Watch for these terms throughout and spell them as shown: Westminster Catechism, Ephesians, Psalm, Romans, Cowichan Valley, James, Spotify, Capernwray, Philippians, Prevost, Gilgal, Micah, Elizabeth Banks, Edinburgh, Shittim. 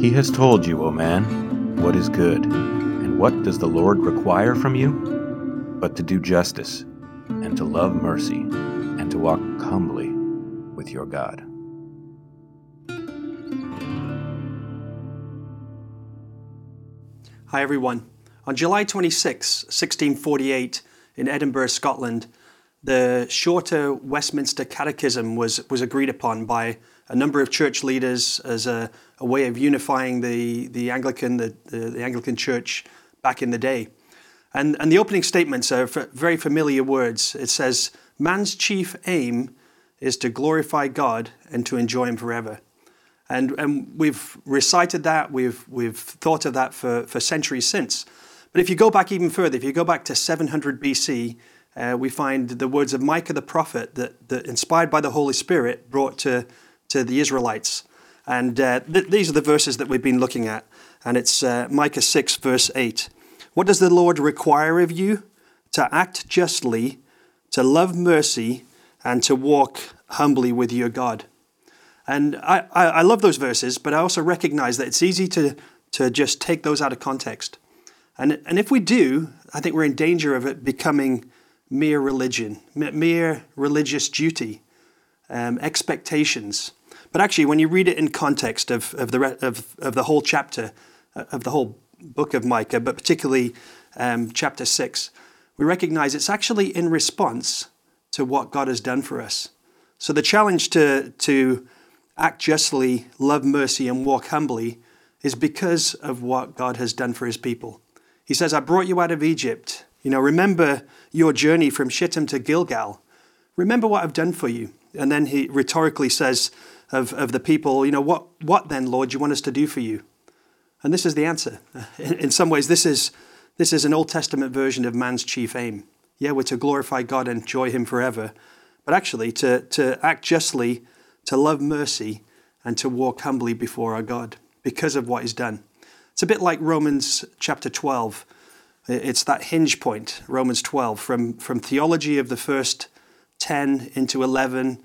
He has told you, O man, what is good, and what does the Lord require from you? But to do justice, and to love mercy, and to walk humbly with your God. Hi everyone. On July 26, 1648, in Edinburgh, Scotland, the Shorter Westminster Catechism was agreed upon by a number of church leaders as a way of unifying the Anglican Church back in the day. And the opening statements are very familiar words. It says, man's chief aim is to glorify God and to enjoy him forever. And we've recited that, we've thought of that for centuries since. But if you go back even further, if you go back to 700 BC, we find the words of Micah the prophet that inspired by the Holy Spirit brought to the Israelites. And these are the verses that we've been looking at. And it's Micah 6, verse 8. What does the Lord require of you? To act justly, to love mercy, and to walk humbly with your God. And I love those verses, but I also recognize that it's easy to just take those out of context. And if we do, I think we're in danger of it becoming mere religion, mere religious duty, expectations. But actually, when you read it in context of the whole chapter, of the whole book of Micah, but particularly chapter 6, we recognize it's actually in response to what God has done for us. So the challenge to act justly, love mercy, and walk humbly is because of what God has done for his people. He says, I brought you out of Egypt. You know, remember your journey from Shittim to Gilgal. Remember what I've done for you. And then he rhetorically says of the people, you know, what then, Lord, do you want us to do for you? And this is the answer. In some ways, this is an Old Testament version of man's chief aim. Yeah, we're to glorify God and enjoy him forever. But actually, to act justly, to love mercy, and to walk humbly before our God because of what he's done. It's a bit like Romans chapter 12. It's that hinge point, Romans 12, from theology of the first 10 into 11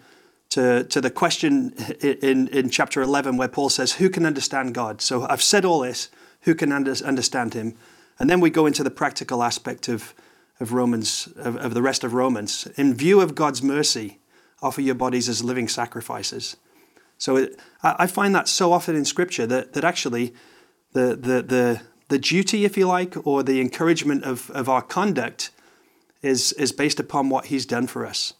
to the question in chapter 11 where Paul says, who can understand God? So I've said all this, who can understand him? And then we go into the practical aspect of Romans, of the rest of Romans. In view of God's mercy, offer your bodies as living sacrifices. So I find that so often in Scripture that actually the duty, if you like, or the encouragement of our conduct is based upon what he's done for us.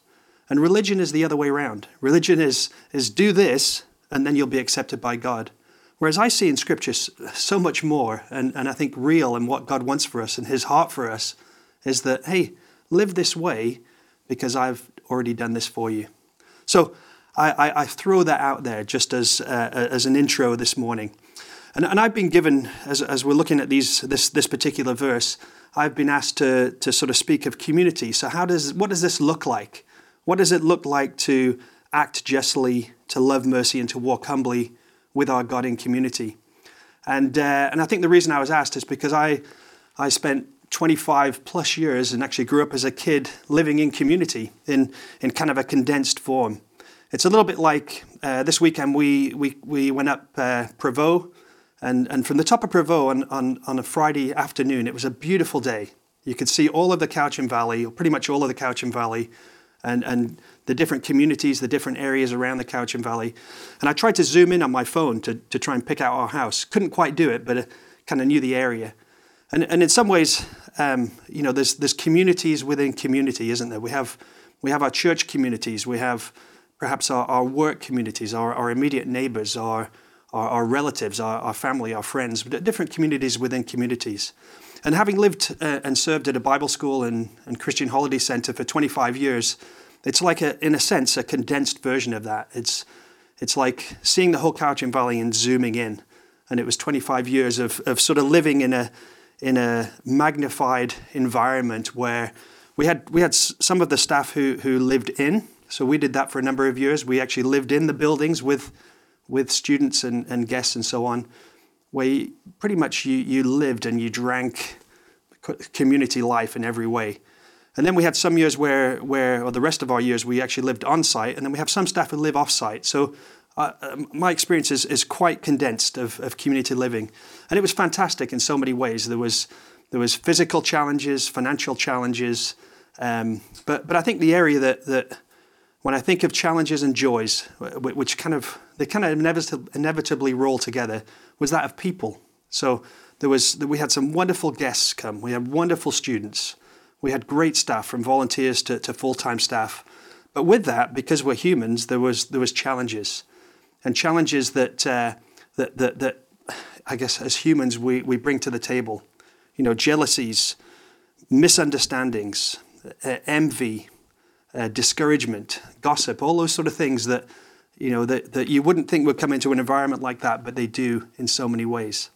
And religion is the other way around. Religion is do this, and then you'll be accepted by God. Whereas I see in Scripture so much more, and I think real in what God wants for us and his heart for us, is that, hey, live this way because I've already done this for you. So I throw that out there just as an intro this morning. And I've been given, as we're looking at this particular verse, I've been asked to sort of speak of community. So what does this look like? What does it look like to act justly, to love mercy, and to walk humbly with our God in community? And I think the reason I was asked is because I spent 25 plus years and actually grew up as a kid living in community in kind of a condensed form. It's a little bit like this weekend we went up Prevost. And from the top of Prevost on a Friday afternoon, it was a beautiful day. You could see all of the Cowichan Valley, or pretty much all of the Cowichan Valley, and the different communities, the different areas around the Cowichan Valley. And I tried to zoom in on my phone to try and pick out our house. Couldn't quite do it, but I kind of knew the area. And in some ways, you know, there's communities within community, isn't there? We have our church communities. We have perhaps our work communities, our immediate neighbors, our relatives, our family, our friends, different communities within communities. And having lived and served at a Bible school and Christian Holiday Center for 25 years, it's like, in a sense, a condensed version of that. It's like seeing the whole Cowichan Valley and zooming in. And it was 25 years of sort of living in a magnified environment where we had some of the staff who lived in. So we did that for a number of years. We actually lived in the buildings with students and guests and so on, where you lived and you drank community life in every way. And then we had some years where the rest of our years, we actually lived on site, and then we have some staff who live off site. So my experience is quite condensed of community living, and it was fantastic in so many ways. There was physical challenges, financial challenges, but I think the area that when I think of challenges and joys, which kind of inevitably roll together, was that of people. So we had some wonderful guests come. We had wonderful students. We had great staff, from volunteers to full-time staff. But with that, because we're humans, there was challenges. And challenges that I guess as humans we bring to the table, jealousies, misunderstandings, envy, discouragement, gossip, all those sort of things that you wouldn't think would come into an environment like that, but they do in so many ways.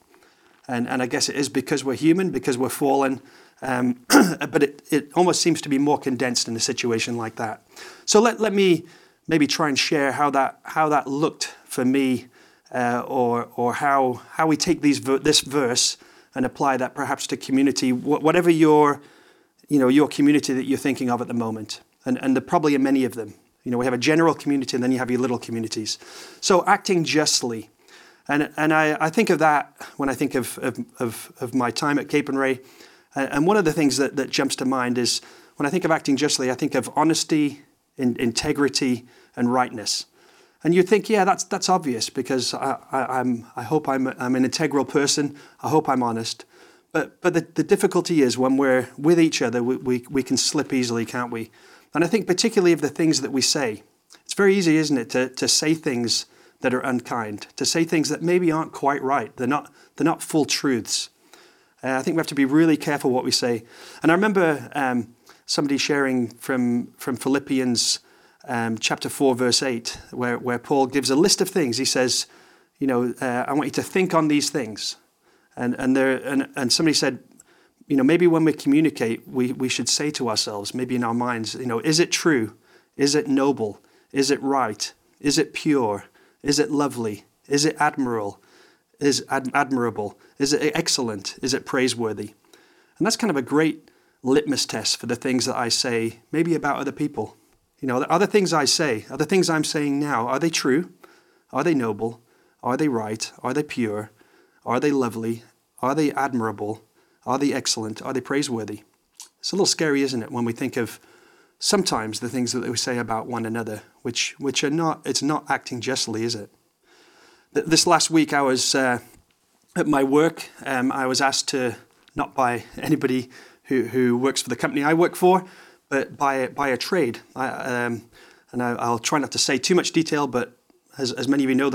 And I guess it is because we're human, because we're fallen. But it almost seems to be more condensed in a situation like that. So let me maybe try and share how that looked for me, or how we take this verse and apply that perhaps to community, whatever your community that you're thinking of at the moment, and there probably are many of them. We have a general community, and then you have your little communities. So acting justly, and I think of that when I think of my time at Capernwray, and one of the things that jumps to mind is when I think of acting justly, I think of honesty, integrity and rightness, and you'd think, yeah, that's obvious, because I hope I'm an integral person. I hope I'm honest, but the difficulty is when we're with each other, we can slip easily, can't we? And I think particularly of the things that we say. It's very easy, isn't it, to say things that are unkind, to say things that maybe aren't quite right. They're not full truths. I think we have to be really careful what we say. And I remember somebody sharing from Philippians chapter 4, verse 8, where Paul gives a list of things. He says, I want you to think on these things. And somebody said, maybe when we communicate, we should say to ourselves, maybe in our minds, is it true? Is it noble? Is it right? Is it pure? Is it lovely? Is it admirable? Is it excellent? Is it praiseworthy? And that's kind of a great litmus test for the things that I say, maybe about other people. Are the things I say, are the things I'm saying now, are they true? Are they noble? Are they right? Are they pure? Are they lovely? Are they admirable? Are they excellent? Are they praiseworthy? It's a little scary, isn't it, when we think of sometimes the things that we say about one another, which are not. It's not acting justly, is it? This last week I was at my work. I was asked to, not by anybody who works for the company I work for, but by a trade. I'll try not to say too much detail, but as many of you know,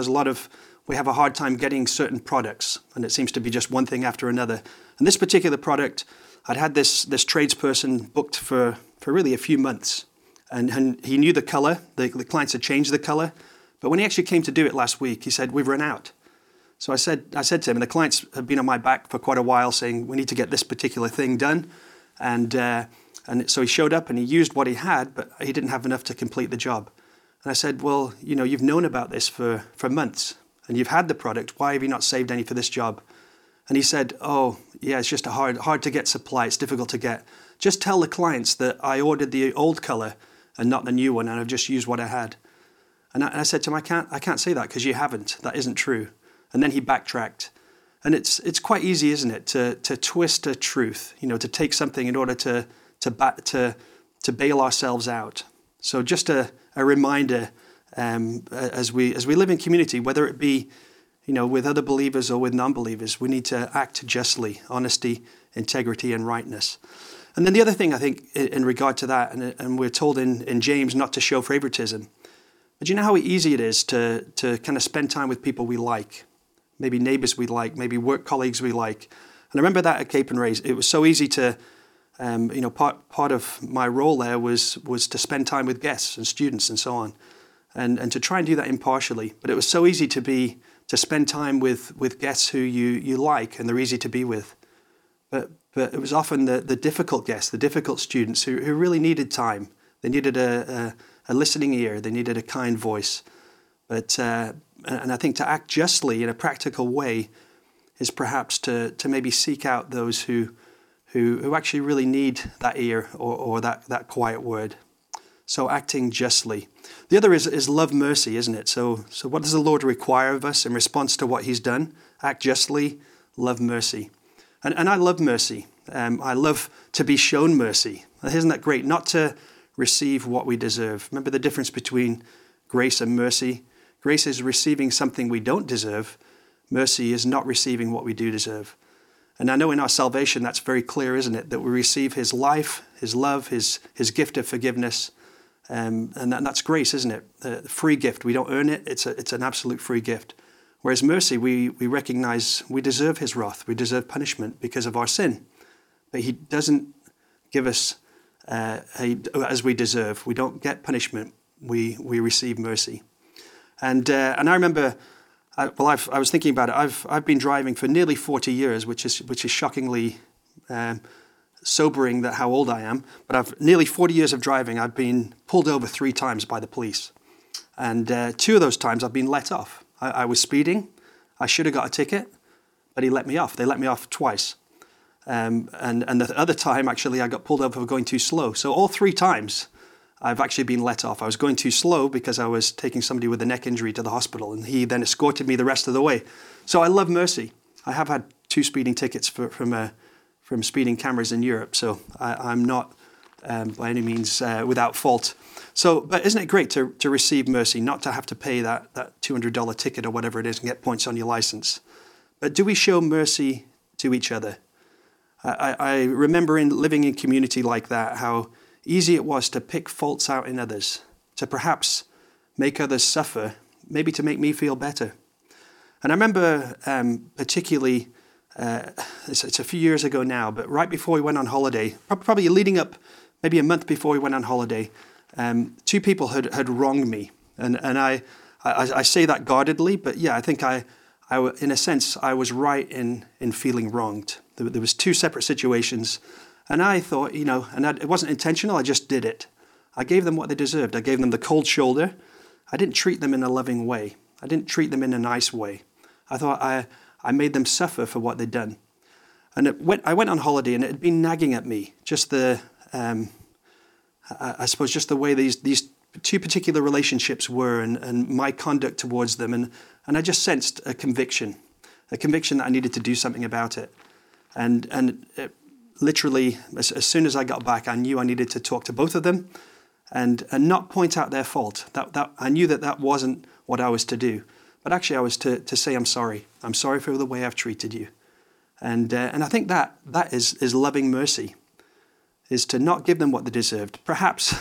we have a hard time getting certain products, and it seems to be just one thing after another. And this particular product, I'd had this tradesperson booked for really a few months, and he knew the color. The clients had changed the color, but when he actually came to do it last week, he said, "We've run out." So I said to him, and the clients have been on my back for quite a while saying, "We need to get this particular thing done." And so he showed up and he used what he had, but he didn't have enough to complete the job. And I said, "Well, you've known about this for months and you've had the product. Why have you not saved any for this job?" And he said, "Oh, yeah, it's just a hard to get supply. It's difficult to get. Just tell the clients that I ordered the old color and not the new one, and I've just used what I had." And I said to him, I can't say that because you haven't. That isn't true." And then he backtracked. And it's quite easy, isn't it, to twist a truth, to take something in order to bail ourselves out. So just a reminder as we live in community, whether it be with other believers or with non-believers, we need to act justly, honesty, integrity, and rightness. And then the other thing I think in regard to that, and we're told in James not to show favoritism. But you know how easy it is to kind of spend time with people we like. Maybe neighbors we like, maybe work colleagues we like. And I remember that at Capernwray, it was so easy to, part of my role there was to spend time with guests and students and so on, and to try and do that impartially. But it was so easy to spend time with guests who you like and they're easy to be with. But it was often the difficult guests, the difficult students who really needed time. They needed a listening ear. They needed a kind voice. And I think to act justly in a practical way is perhaps to maybe seek out those who actually really need that ear or that quiet word. So acting justly. The other is love mercy, isn't it? So what does the Lord require of us in response to what he's done? Act justly, love mercy. And I love mercy. I love to be shown mercy. Isn't that great? Not to receive what we deserve. Remember the difference between grace and mercy? Grace is receiving something we don't deserve. Mercy is not receiving what we do deserve. And I know in our salvation that's very clear, isn't it? That we receive his life, his love, his gift of forgiveness. And that's grace, isn't it? A free gift. We don't earn it. It's an absolute free gift. Whereas mercy, we recognize we deserve his wrath. We deserve punishment because of our sin. But he doesn't give us as we deserve. We don't get punishment. We receive mercy. And I remember, I was thinking about it. I've been driving for nearly 40 years, which is shockingly sobering that how old I am, but I've nearly 40 years of driving. I've been pulled over 3 times by the police. And 2 of those times I've been let off. I was speeding. I should have got a ticket, but he let me off. They let me off twice. And the other time, actually, I got pulled over for going too slow. So all 3 times I've actually been let off. I was going too slow because I was taking somebody with a neck injury to the hospital, and he then escorted me the rest of the way. So I love mercy. I have had 2 speeding tickets from speeding cameras in Europe, so I'm not by any means without fault. So, but isn't it great to receive mercy, not to have to pay that $200 ticket or whatever it is and get points on your license? But do we show mercy to each other? I remember living in community like that, how easy it was to pick faults out in others, to perhaps make others suffer, maybe to make me feel better. And I remember particularly... it's a few years ago now, but right before we went on holiday, probably leading up maybe a month before we went on holiday, 2 people had wronged me. And I say that guardedly, but yeah, I think I in a sense, I was right in feeling wronged. There was 2 separate situations. And I thought, it wasn't intentional, I just did it. I gave them what they deserved. I gave them the cold shoulder. I didn't treat them in a loving way. I didn't treat them in a nice way. I thought I made them suffer for what they'd done. And I went on holiday and it had been nagging at me, just I suppose just the way these 2 particular relationships were and my conduct towards them. And I just sensed a conviction that I needed to do something about it. And it, literally, as soon as I got back, I knew I needed to talk to both of them and not point out their fault. That I knew that wasn't what I was to do. But actually, I was to say, I'm sorry. I'm sorry for the way I've treated you. And I think that is loving mercy, is to not give them what they deserved. Perhaps,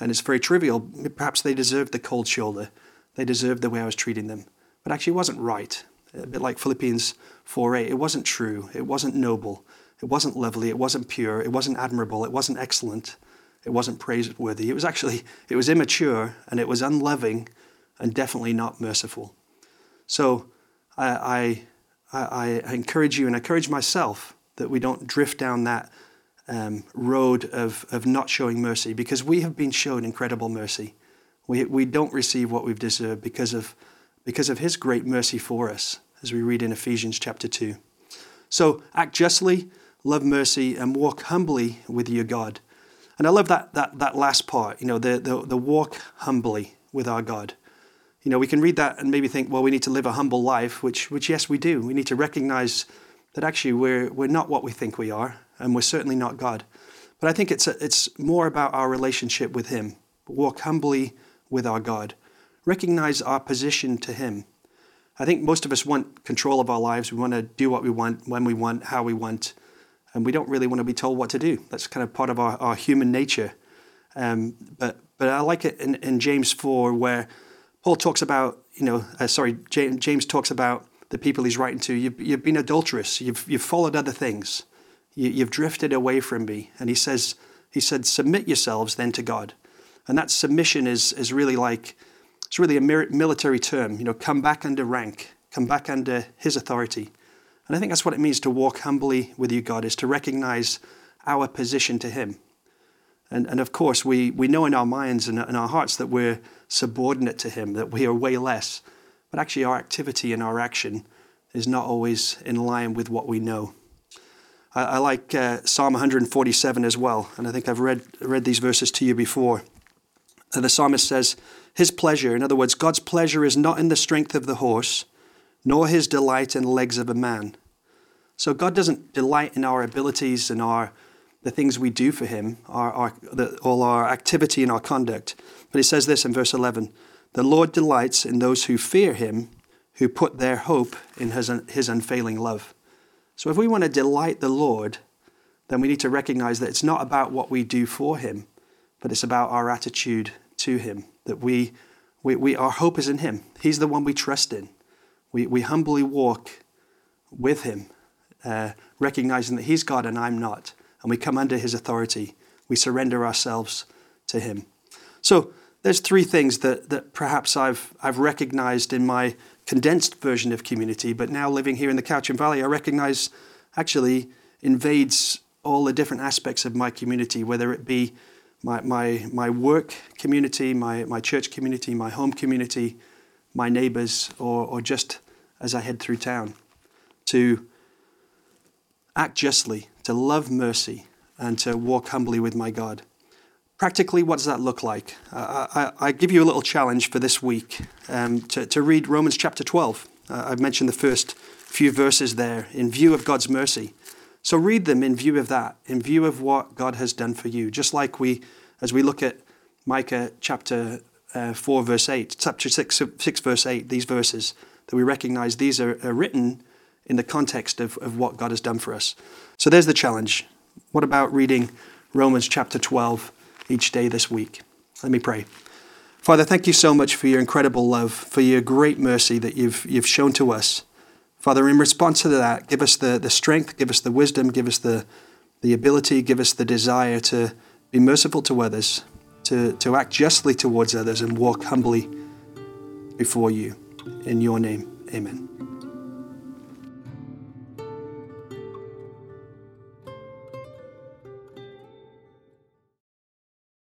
and it's very trivial, perhaps they deserved the cold shoulder. They deserved the way I was treating them. But actually, it wasn't right. A bit like Philippians 4:8. It wasn't true. It wasn't noble. It wasn't lovely. It wasn't pure. It wasn't admirable. It wasn't excellent. It wasn't praiseworthy. It was immature, and it was unloving, and definitely not merciful. So I encourage you and encourage myself that we don't drift down that road of not showing mercy, because we have been shown incredible mercy. We don't receive what we've deserved because of his great mercy for us, as we read in Ephesians chapter 2. So act justly, love mercy, and walk humbly with your God. And I love that last part, the walk humbly with our God. We can read that and maybe think, well, we need to live a humble life, which yes, we do. We need to recognize that actually we're not what we think we are, and we're certainly not God. But I think it's more about our relationship with him. Walk humbly with our God. Recognize our position to him. I think most of us want control of our lives. We want to do what we want, when we want, how we want, and we don't really want to be told what to do. That's kind of part of our human nature. But I like it in James 4 where... Paul talks about, James talks about the people he's writing to. You've been adulterous. You've followed other things. You've drifted away from me. And he said, submit yourselves then to God. And that submission is really it's really a military term. Come back under rank. Come back under his authority. And I think that's what it means to walk humbly with you, God, is to recognize our position to him. And of course, we know in our minds and in our hearts that we're subordinate to him, that we are way less. But actually, our activity and our action is not always in line with what we know. I like Psalm 147 as well, and I think I've read these verses to you before. the psalmist says, his pleasure, in other words, God's pleasure is not in the strength of the horse, nor his delight in the legs of a man. So God doesn't delight in our abilities and the things we do for him, all our activity and our conduct. But he says this in verse 11, the Lord delights in those who fear him, who put their hope in his unfailing love. So if we want to delight the Lord, then we need to recognize that it's not about what we do for him, but it's about our attitude to him, that our hope is in him. He's the one we trust in. We humbly walk with him, recognizing that he's God and I'm not, and we come under his authority. We surrender ourselves to him. So there's three things that perhaps I've recognized in my condensed version of community, but now living here in the Cowichan Valley, I recognize actually invades all the different aspects of my community, whether it be my work community, my church community, my home community, my neighbors, or just as I head through town, to act justly, to love mercy, and to walk humbly with my God. Practically, what does that look like? I give you a little challenge for this week to read Romans chapter 12. I've mentioned the first few verses there in view of God's mercy. So read them in view of that, in view of what God has done for you. Just like as we look at Micah chapter 4, verse 8, chapter 6, verse 8, these verses, that we recognize these are written in the context of what God has done for us. So there's the challenge. What about reading Romans chapter 12 each day this week? Let me pray. Father, thank you so much for your incredible love, for your great mercy that you've shown to us. Father, in response to that, give us the strength, give us the wisdom, give us the ability, give us the desire to be merciful to others, to act justly towards others, and walk humbly before you. In your name, amen.